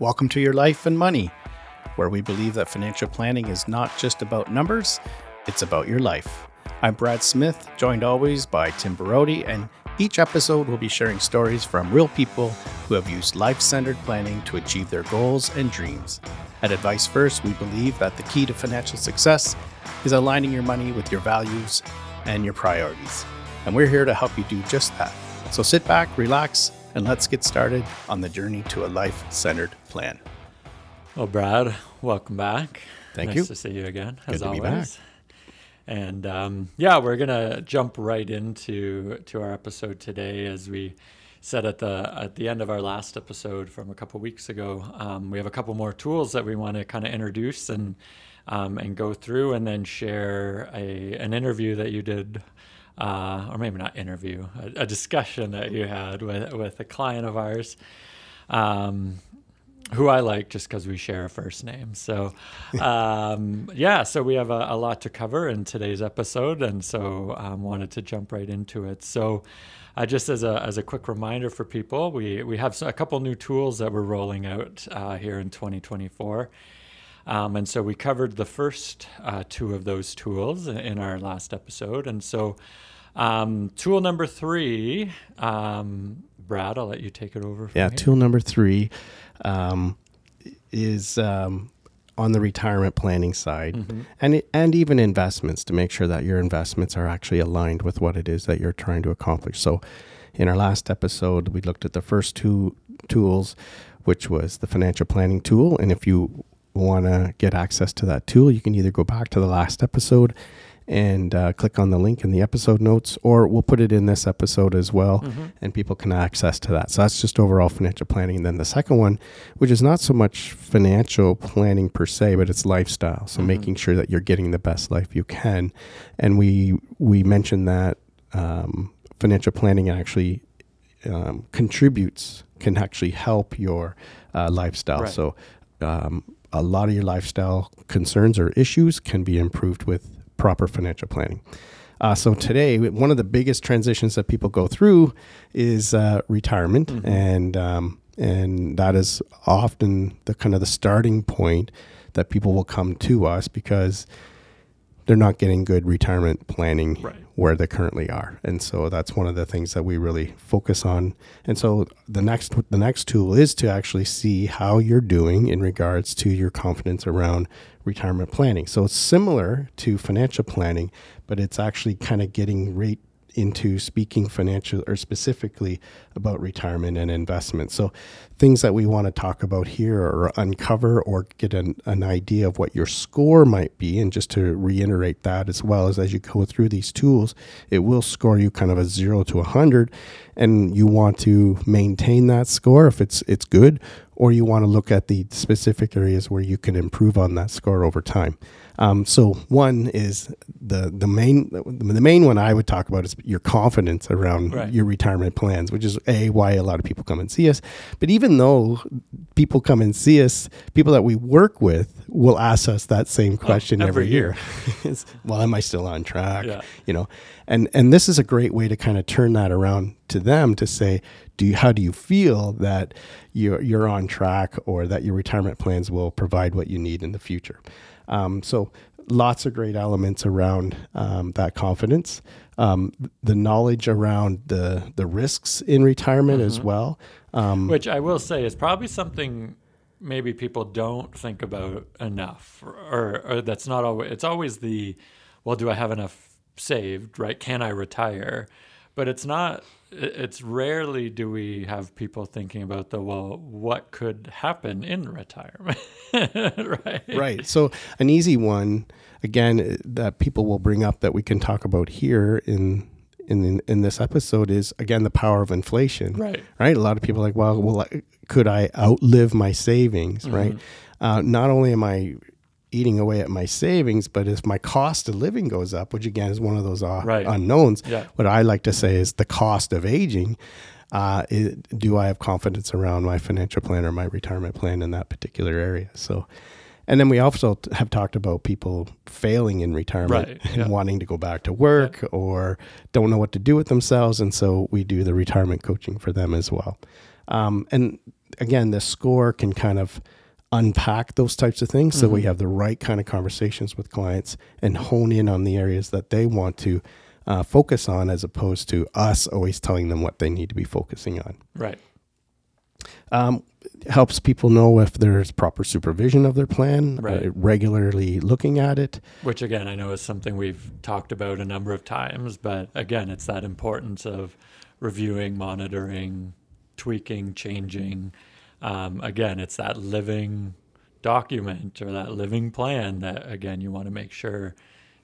Welcome to Your Life and Money, where we believe that financial planning is not just about numbers, it's about your life. I'm Brad Smith, joined always by Tim Borody, and each episode we'll be sharing stories from real people who have used life-centered planning to achieve their goals and dreams. At Advice First, we believe that the key to financial success is aligning your money with your values and your priorities. And we're here to help you do just that. So sit back, relax, and let's get started on the journey to a life-centered plan. Well, Brad, welcome back. Thank you. Nice to see you again, as always. Good to be back. And we're gonna jump right into our episode today. As we said at the end of our last episode from a couple weeks ago, we have a couple more tools that we want to kind of introduce and go through, and then share an interview that you did. Or maybe not interview, a discussion that you had with a client of ours, who I like just because we share a first name. So, so we have a lot to cover in today's episode, and so wanted to jump right into it. So, just as a quick reminder for people, we have a couple new tools that we're rolling out here in 2024. And so we covered the first two of those tools in our last episode. And so tool number three, Brad, I'll let you take it over. Yeah, tool number three is on the retirement planning side, mm-hmm. and even investments, to make sure that your investments are actually aligned with what it is that you're trying to accomplish. So in our last episode, we looked at the first two tools, which was the financial planning tool. And if you want to get access to that tool, you can either go back to the last episode and click on the link in the episode notes, or we'll put it in this episode as well, mm-hmm. and people can access to that. So that's just overall financial planning. And then the second one, which is not so much financial planning per se, but it's lifestyle. So mm-hmm. making sure that you're getting the best life you can. And we mentioned that financial planning actually can actually help your lifestyle. Right. So a lot of your lifestyle concerns or issues can be improved with proper financial planning. So today, one of the biggest transitions that people go through is retirement, mm-hmm. and that is often the kind of the starting point that people will come to us because they're not getting good retirement planning right. where they currently are, and so that's one of the things that we really focus on. And so the next tool is to actually see how you're doing in regards to your confidence around retirement planning. So it's similar to financial planning, but it's actually kind of getting right into speaking financial or specifically about retirement and investment. So things that we want to talk about here or uncover or get an idea of what your score might be. And just to reiterate that, as well as you go through these tools, it will score you kind of a 0 to 100, and you want to maintain that score if it's good, or you want to look at the specific areas where you can improve on that score over time. So one is the main one I would talk about is your confidence around right. your retirement plans, which is why a lot of people come and see us. But even though people come and see us, people that we work with will ask us that same question every year. Well, am I still on track? Yeah. You know, and this is a great way to kind of turn that around to them to say, how do you feel that you're on track, or that your retirement plans will provide what you need in the future? So lots of great elements around that confidence, the knowledge around the risks in retirement mm-hmm. as well. Which I will say is probably something maybe people don't think about enough, or that's not always, it's always do I have enough saved, right? Can I retire? But it's rarely do we have people thinking about what could happen in retirement, right? Right. So an easy one, again, that people will bring up that we can talk about here in this episode is, again, the power of inflation, right? Right. A lot of people are like, well, could I outlive my savings, mm-hmm. right? Not only am I eating away at my savings, but if my cost of living goes up, which again is one of those right. unknowns, yeah. what I like to say is the cost of aging. Do I have confidence around my financial plan or my retirement plan in that particular area? So, and then we also have talked about people failing in retirement right. and yeah. wanting to go back to work yeah. or don't know what to do with themselves. And so we do the retirement coaching for them as well. And again, this score can kind of unpack those types of things. So we have the right kind of conversations with clients and hone in on the areas that they want to focus on, as opposed to us always telling them what they need to be focusing on. Right. Helps people know if there's proper supervision of their plan, right, regularly looking at it. Which again, I know is something we've talked about a number of times, but again, it's that importance of reviewing, monitoring, tweaking, changing. Again, it's that living document or that living plan that, again, you want to make sure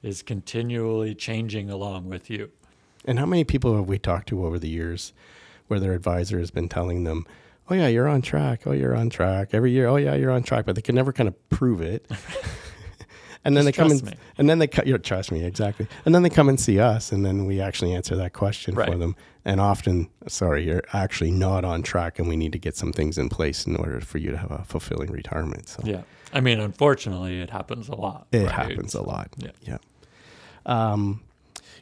is continually changing along with you. And how many people have we talked to over the years where their advisor has been telling them, oh yeah, you're on track. Oh, you're on track every year. Oh yeah, you're on track, but they can never kind of prove it. And then trust me, exactly. And then they come and see us, and then we actually answer that question for them. And often, sorry, you're actually not on track, and we need to get some things in place in order for you to have a fulfilling retirement. So yeah, I mean, unfortunately, it happens a lot. Yeah.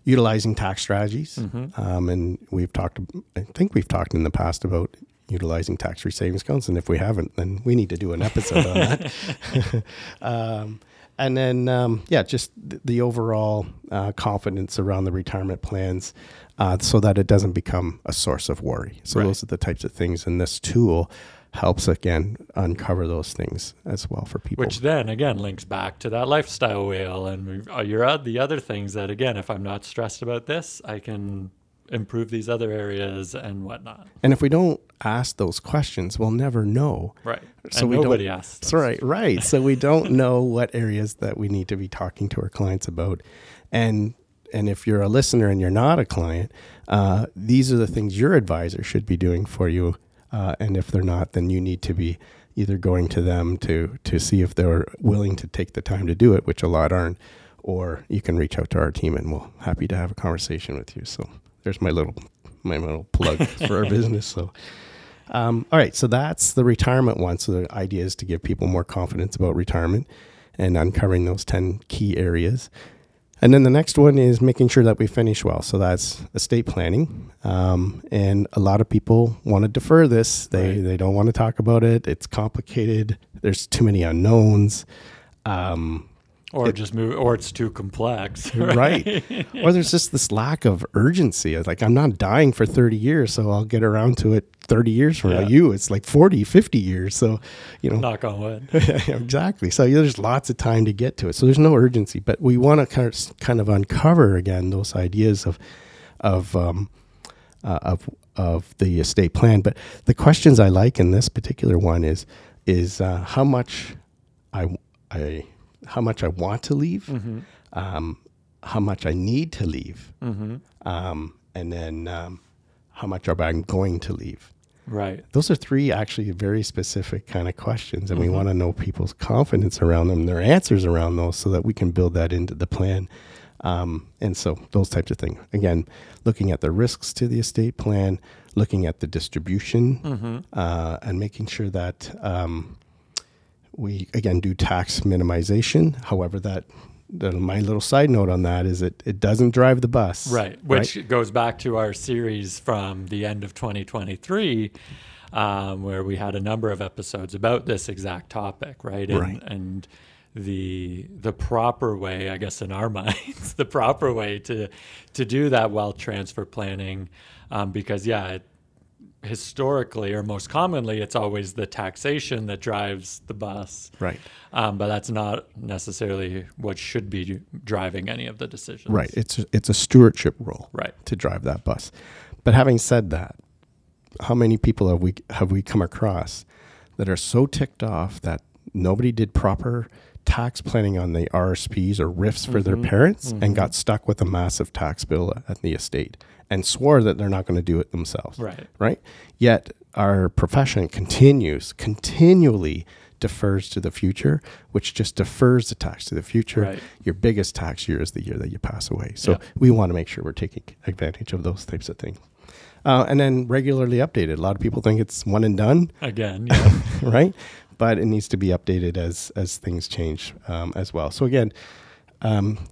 Utilizing tax strategies, and we've talked. I think we've talked in the past about utilizing tax-free savings accounts. And if we haven't, then we need to do an episode on that. Just the overall confidence around the retirement plans so that it doesn't become a source of worry. So those are the types of things. And this tool helps, again, uncover those things as well for people. Which then, again, links back to that lifestyle wheel. And you're the other things that, again, if I'm not stressed about this, I can improve these other areas and whatnot. And if we don't ask those questions, we'll never know. Right. So nobody asks. Right. So we don't know what areas that we need to be talking to our clients about. And if you're a listener and you're not a client, these are the things your advisor should be doing for you. And if they're not, then you need to be either going to them to see if they're willing to take the time to do it, which a lot aren't, or you can reach out to our team and we'll happy to have a conversation with you. So there's my little plug for our business. So, all right. So that's the retirement one. So the idea is to give people more confidence about retirement and uncovering those 10 key areas. And then the next one is making sure that we finish well. So that's estate planning. And a lot of people want to defer this. They don't want to talk about it. It's complicated. There's too many unknowns. Or it's too complex. Right. Or there's just this lack of urgency. It's like, I'm not dying for 30 years, so I'll get around to it 30 years from now. You, it's like 40, 50 years. So, knock on wood. Exactly. So there's lots of time to get to it. So there's no urgency, but we want to kind of uncover again those ideas of the estate plan. But the questions I like in this particular one is how much I want to leave, how much I need to leave, and then how much I'm going to leave. Right. Those are three actually very specific kind of questions, and we want to know people's confidence around them, their answers around those, so that we can build that into the plan. And so those types of things. Again, looking at the risks to the estate plan, looking at the distribution, and making sure that... we again do tax minimization. However, that my little side note on that is it doesn't drive the bus. Right, which goes back to our series from the end of 2023, where we had a number of episodes about this exact topic, right? And the proper way, I guess in our minds, the proper way to do that wealth transfer planning, because historically or most commonly, it's always the taxation that drives the bus. Right. But that's not necessarily what should be driving any of the decisions. Right. It's a stewardship role. Right. To drive that bus. But having said that, how many people have we come across that are so ticked off that nobody did proper tax planning on the RSPs or RIFs for their parents and got stuck with a massive tax bill at the estate and swore that they're not going to do it themselves. Right. Yet our profession continually defers to the future, which just defers the tax to the future. Right. Your biggest tax year is the year that you pass away. So we want to make sure we're taking advantage of those types of things. And then regularly updated. A lot of people think it's one and done. Again. Yeah. Right. But it needs to be updated as things change as well. So again,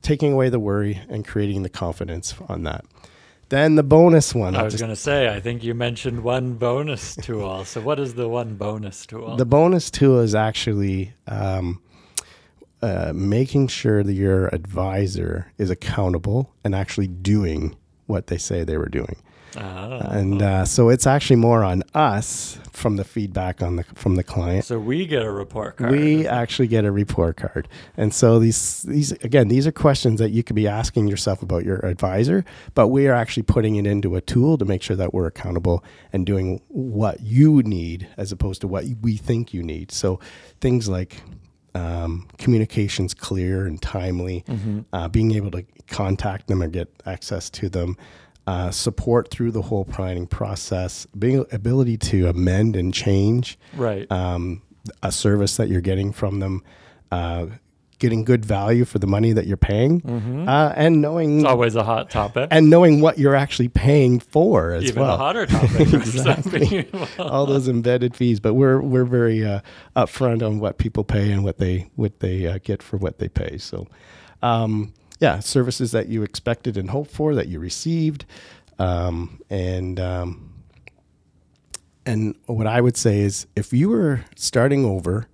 taking away the worry and creating the confidence on that. Then the bonus one. I was going to say, I think you mentioned one bonus tool. So what is the one bonus tool? The bonus tool is actually making sure that your advisor is accountable and actually doing what they say they were doing. So it's actually more on us from the feedback from the client. So we get a report card. We actually get a report card. And so these are questions that you could be asking yourself about your advisor, but we are actually putting it into a tool to make sure that we're accountable and doing what you need as opposed to what we think you need. So things like communications clear and timely, being able to contact them or get access to them, support through the whole planning process, being ability to amend and change, right? A service that you're getting from them, getting good value for the money that you're paying, and knowing... It's always a hot topic. And knowing what you're actually paying for as even well. Even a hotter topic. Exactly. All those embedded fees. But we're very upfront on what people pay and what they get for what they pay. So... services that you expected and hoped for, that you received. And what I would say is if you were starting over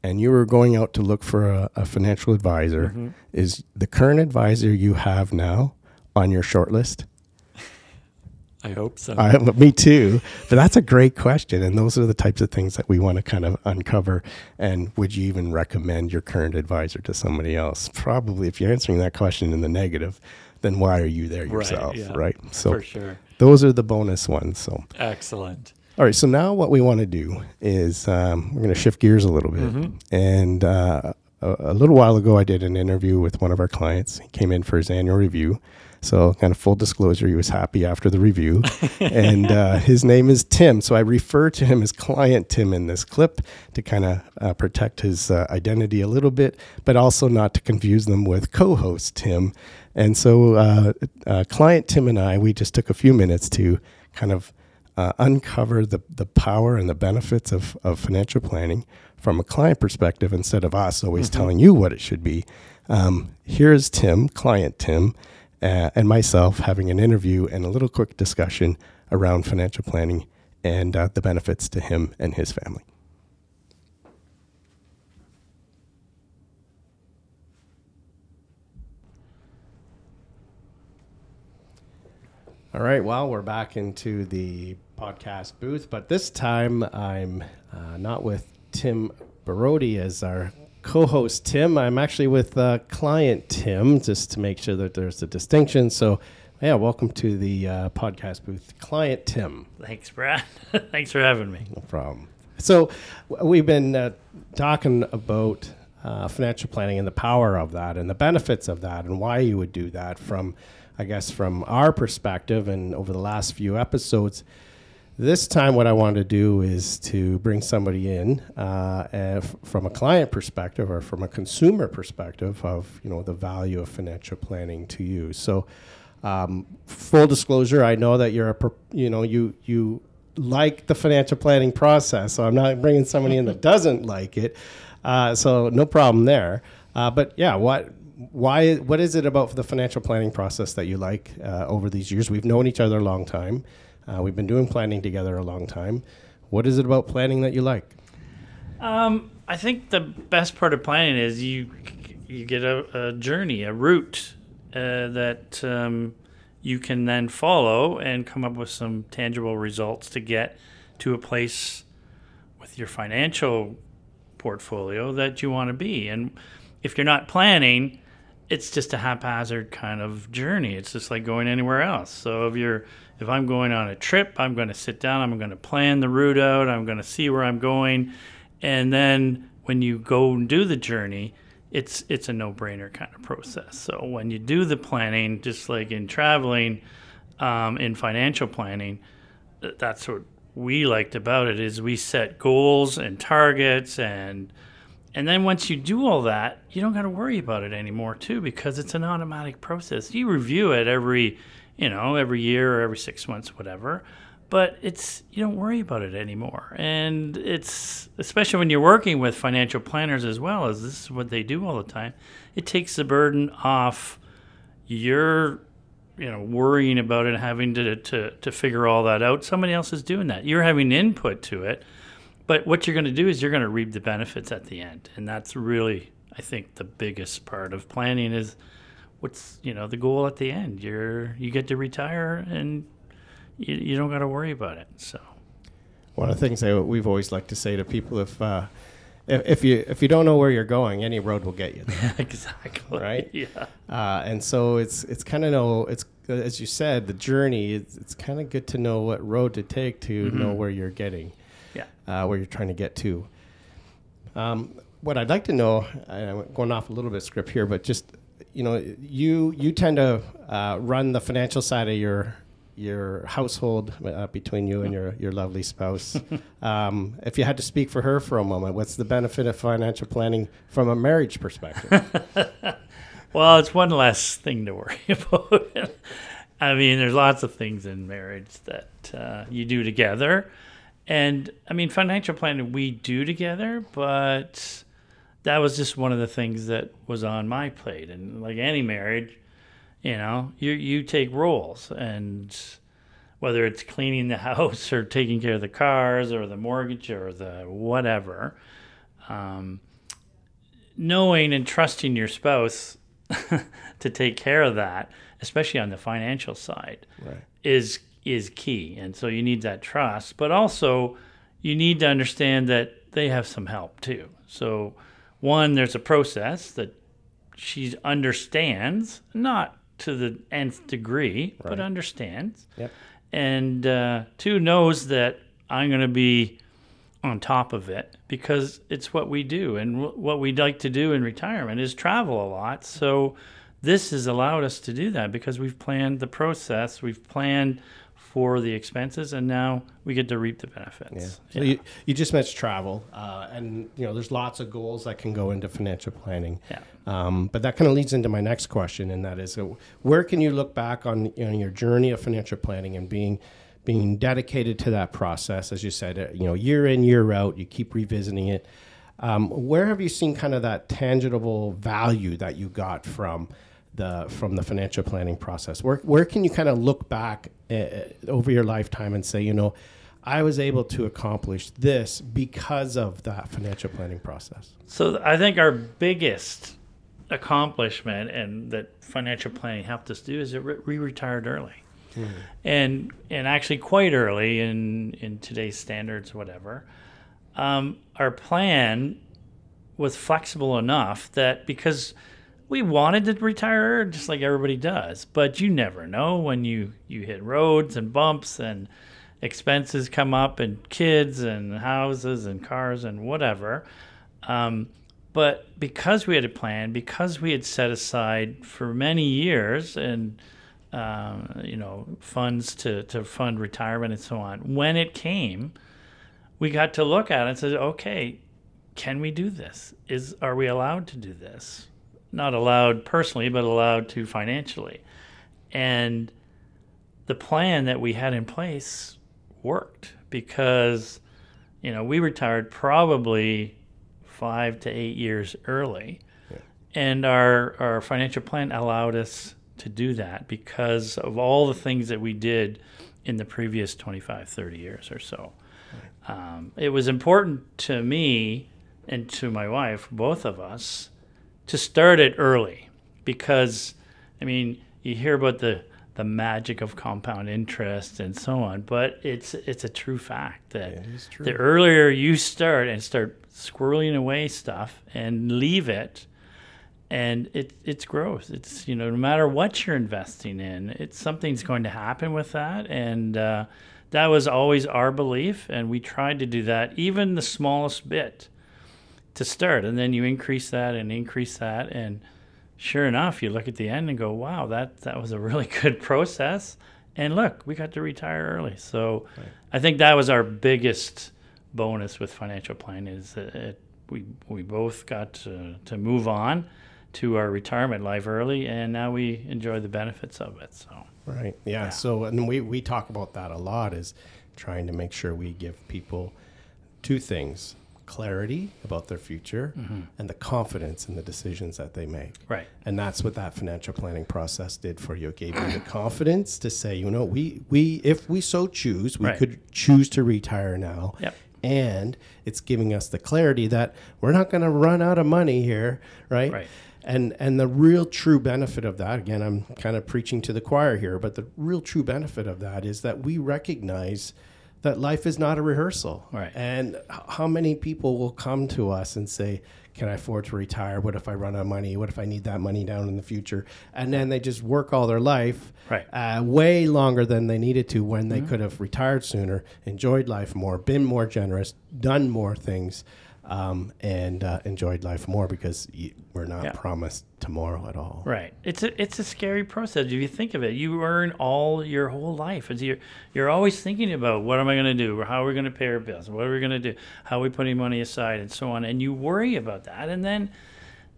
and you were going out to look for a financial advisor, is the current advisor you have now on your short list? I hope so. Me too. But that's a great question. And those are the types of things that we want to kind of uncover. And would you even recommend your current advisor to somebody else? Probably if you're answering that question in the negative, then why are you there yourself? Right. Yeah, right? So for sure. Those are the bonus ones. So excellent. All right. So now what we want to do is we're going to shift gears a little bit. And a little while ago, I did an interview with one of our clients. He came in for his annual review. So kind of full disclosure, he was happy after the review. And his name is Tim. So I refer to him as client Tim in this clip to kind of protect his identity a little bit, but also not to confuse them with co-host Tim. And so client Tim and I, we just took a few minutes to kind of uncover the power and the benefits of financial planning from a client perspective instead of us always telling you what it should be. Here's Tim, client Tim. And myself having an interview and a little quick discussion around financial planning and the benefits to him and his family. All right, well, we're back into the podcast booth, but this time I'm not with Tim Borody as our co-host Tim. I'm actually with client Tim, just to make sure that there's a distinction. So, yeah, welcome to the podcast booth, client Tim. Thanks, Brad. Thanks for having me. No problem. So, we've been talking about financial planning and the power of that and the benefits of that and why you would do that from our perspective and over the last few episodes. This time, what I want to do is to bring somebody in from a client perspective or from a consumer perspective of, you know, the value of financial planning to you. So, full disclosure, I know that you're you like the financial planning process, so I'm not bringing somebody in that doesn't like it. So no problem there. But yeah, what is it about the financial planning process that you like over these years? We've known each other a long time. We've been doing planning together a long time. What is it about planning that you like? I think the best part of planning is you get a journey, a route that you can then follow and come up with some tangible results to get to a place with your financial portfolio that you want to be. And if you're not planning, it's just a haphazard kind of journey. It's just like going anywhere else. So if I'm going on a trip, I'm going to sit down, I'm going to plan the route out, I'm going to see where I'm going. And then when you go and do the journey, it's a no-brainer kind of process. So when you do the planning, just like in traveling, in financial planning, that's what we liked about it is we set goals and targets and then once you do all that, you don't got to worry about it anymore too because it's an automatic process. You review it every year or every 6 months, whatever. But you don't worry about it anymore. And it's, especially when you're working with financial planners as well, as this is what they do all the time, it takes the burden off your worrying about it, having to figure all that out. Somebody else is doing that. You're having input to it, but what you're going to do is you're going to reap the benefits at the end. And that's really, I think, the biggest part of planning is what's, the goal at the end. You get to retire and you don't got to worry about it. So one of the things that we've always liked to say to people, if you don't know where you're going, any road will get you there. Exactly. Right? Yeah. And so it's kind of as you said, the journey. It's kind of good to know what road to take to know where you're getting. Yeah. Where you're trying to get to. What I'd like to know, and I'm going off a little bit of script here, but just you tend to run the financial side of your household between you and your lovely spouse. If you had to speak for her for a moment, what's the benefit of financial planning from a marriage perspective? Well, it's one less thing to worry about. I mean, there's lots of things in marriage that you do together. And I mean, financial planning we do together, but that was just one of the things that was on my plate. And like any marriage, you take roles, and whether it's cleaning the house or taking care of the cars or the mortgage or the whatever, knowing and trusting your spouse to take care of that, especially on the financial side, right, is key. And so you need that trust, but also you need to understand that they have some help too. So one, there's a process that she understands, not to the nth degree, right, but understands. Yep. And two, knows that I'm going to be on top of it because it's what we do. And what we'd like to do in retirement is travel a lot. So this has allowed us to do that because we've planned the process, we've planned for the expenses, and now we get to reap the benefits. Yeah. So you just mentioned travel, and there's lots of goals that can go into financial planning. Yeah. But that kind of leads into my next question, and that is, where can you look back on your journey of financial planning and being dedicated to that process? As you said, year in, year out, you keep revisiting it. Where have you seen kind of that tangible value that you got from the financial planning process? Where can you kind of look back over your lifetime and say, I was able to accomplish this because of that financial planning process? So I think our biggest accomplishment and that financial planning helped us do is that we retired early, and actually quite early in today's standards, whatever. Our plan was flexible enough that because we wanted to retire just like everybody does, but you never know when you hit roads and bumps and expenses come up and kids and houses and cars and whatever. But because we had a plan, because we had set aside for many years and funds to fund retirement and so on, when it came, we got to look at it and said, okay, can we do this? Are we allowed to do this? Not allowed personally, but allowed to financially. And the plan that we had in place worked because, we retired probably 5 to 8 years early. Yeah. And our financial plan allowed us to do that because of all the things that we did in the previous 25, 30 years or so. Right. It was important to me and to my wife, both of us, to start it early because, you hear about the magic of compound interest and so on, but it's a true fact that the earlier you start squirreling away stuff and leave it, and it's growth. It's, no matter what you're investing in, something's going to happen with that. And that was always our belief, and we tried to do that, even the smallest bit, to start, and then you increase that, and sure enough, you look at the end and go, wow, that was a really good process, and look, we got to retire early. So right. I think that was our biggest bonus with financial planning is that we both got to move on to our retirement life early, and now we enjoy the benefits of it. So right, yeah. So and we talk about that a lot, is trying to make sure we give people two things: clarity about their future mm-hmm. and the confidence in the decisions that they make. Right. And that's what that financial planning process did for you. It gave you the confidence to say, you know, we if we so choose, we right. could choose to retire now. Yep. And it's giving us the clarity that we're not going to run out of money here, right? Right. And the real true benefit of that, again, I'm kind of preaching to the choir here, but the real true benefit of that is that we recognize that life is not a rehearsal. Right. And how many people will come to us and say, can I afford to retire? What if I run out of money? What if I need that money down in the future? And then they just work all their life right. Way longer than they needed to when mm-hmm. they could have retired sooner, enjoyed life more, been more generous, done more things, and enjoyed life more because we're not yeah. promised tomorrow at all. Right. It's a scary process. If you think of it, you earn all your whole life. You're always thinking about what am I going to do, or how are we going to pay our bills, what are we going to do, how are we putting money aside, and so on. And you worry about that. And then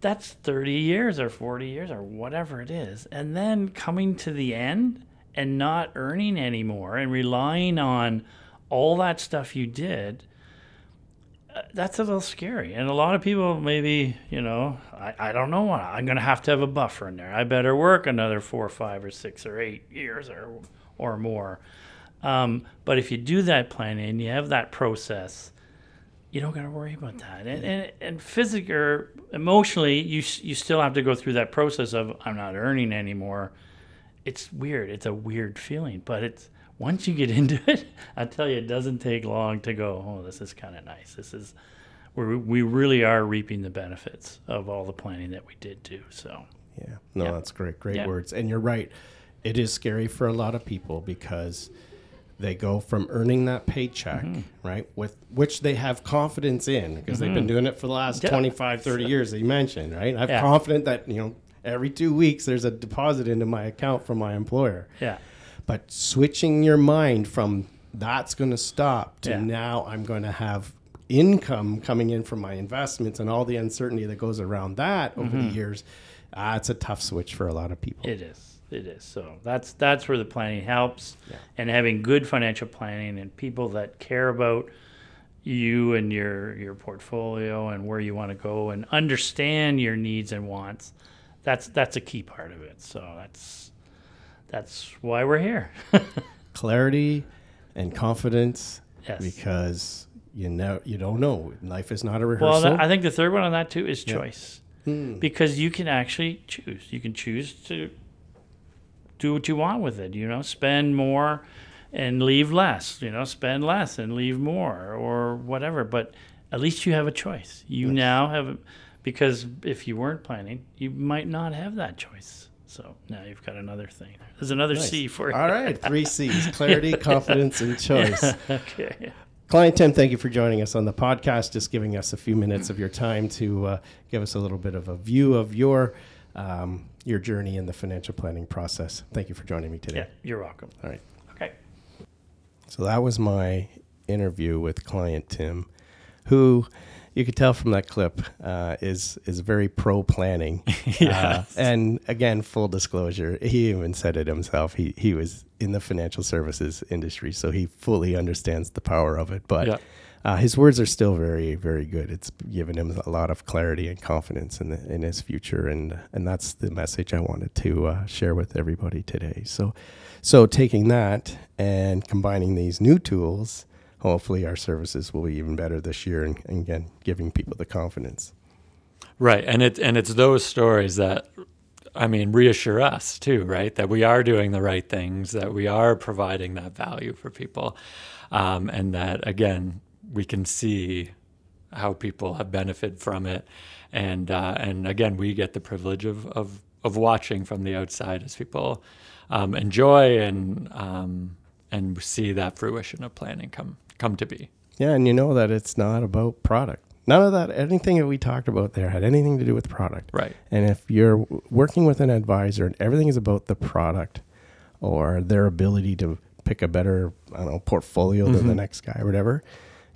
that's 30 years or 40 years or whatever it is. And then coming to the end and not earning anymore and relying on all that stuff you did, that's a little scary. And a lot of people maybe, you know, I don't know, I'm going to have a buffer in there. I better work another 4, 5, or 6, or 8 years or more. But if you do that planning and you have that process, you don't got to worry about that. And physically or emotionally, you still have to go through that process of I'm not earning anymore. It's weird. It's a weird feeling, but it's, once you get into it, I tell you, it doesn't take long to go, oh, this is kind of nice. This is where we really are reaping the benefits of all the planning that we did do. So, yeah, no, yeah. that's great. Great yeah. words. And you're right. It is scary for a lot of people because they go from earning that paycheck, mm-hmm. right, with which they have confidence in because mm-hmm. they've been doing it for the last yeah. 25, 30 years that you mentioned, right? I'm yeah. confident that, you know, every 2 weeks there's a deposit into my account from my employer. Yeah. But switching your mind from that's going to stop to yeah. now I'm going to have income coming in from my investments and all the uncertainty that goes around that over mm-hmm. the years, it's a tough switch for a lot of people. It is. It is. So that's where the planning helps. Yeah. And having good financial planning and people that care about you and your portfolio and where you want to go and understand your needs and wants, that's a key part of it. So that's why we're here. Clarity and confidence, yes. because you don't know. Life is not a rehearsal. Well, I think the third one on that too is choice, because you can actually choose. You can choose to do what you want with it. You know, spend more and leave less. You know, spend less and leave more, or whatever. But at least you have a choice. You yes. now have, because if you weren't planning, you might not have that choice. So now you've got another thing. There's another nice. C for you. All right, 3 C's, clarity, confidence, and choice. Yeah. Okay. Yeah. Client Tim, thank you for joining us on the podcast, just giving us a few minutes of your time to give us a little bit of a view of your journey in the financial planning process. Thank you for joining me today. Yeah, you're welcome. All right. Okay. So that was my interview with Client Tim, who... you could tell from that clip is very pro-planning. Yes. And again, full disclosure, he even said it himself. He was in the financial services industry, so he fully understands the power of it. But yeah. His words are still very, very good. It's given him a lot of clarity and confidence in his future, and that's the message I wanted to share with everybody today. So taking that and combining these new tools, hopefully our services will be even better this year and again, giving people the confidence. Right. And it's those stories that, I mean, reassure us too, right? That we are doing the right things, that we are providing that value for people. And that, again, we can see how people have benefited from it. And again, we get the privilege of watching from the outside as people enjoy and see that fruition of planning come to be. Yeah, and you know that it's not about product. None of that, anything that we talked about there had anything to do with product. Right. And if you're working with an advisor and everything is about the product or their ability to pick a better, I don't know, portfolio mm-hmm. than the next guy or whatever,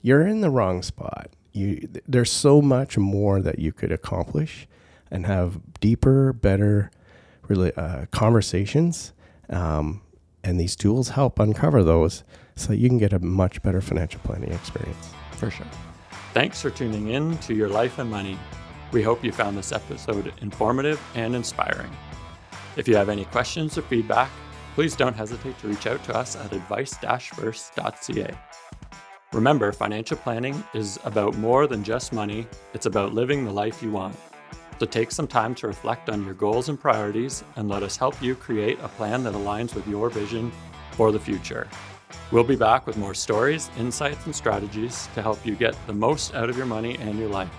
you're in the wrong spot. There's so much more that you could accomplish and have deeper, better conversations. And these tools help uncover those so you can get a much better financial planning experience. For sure. Thanks for tuning in to Your Life and Money. We hope you found this episode informative and inspiring. If you have any questions or feedback, please don't hesitate to reach out to us at advice-first.ca. Remember, financial planning is about more than just money. It's about living the life you want. So take some time to reflect on your goals and priorities and let us help you create a plan that aligns with your vision for the future. We'll be back with more stories, insights, and strategies to help you get the most out of your money and your life.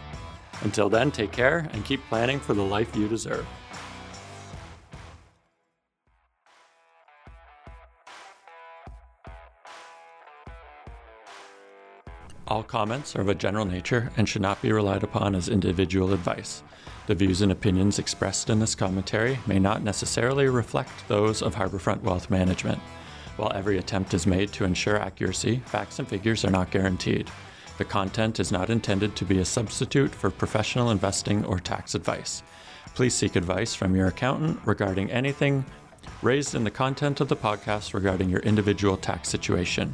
Until then, take care and keep planning for the life you deserve. All comments are of a general nature and should not be relied upon as individual advice. The views and opinions expressed in this commentary may not necessarily reflect those of Harborfront Wealth Management. While every attempt is made to ensure accuracy, facts and figures are not guaranteed. The content is not intended to be a substitute for professional investing or tax advice. Please seek advice from your accountant regarding anything raised in the content of the podcast regarding your individual tax situation.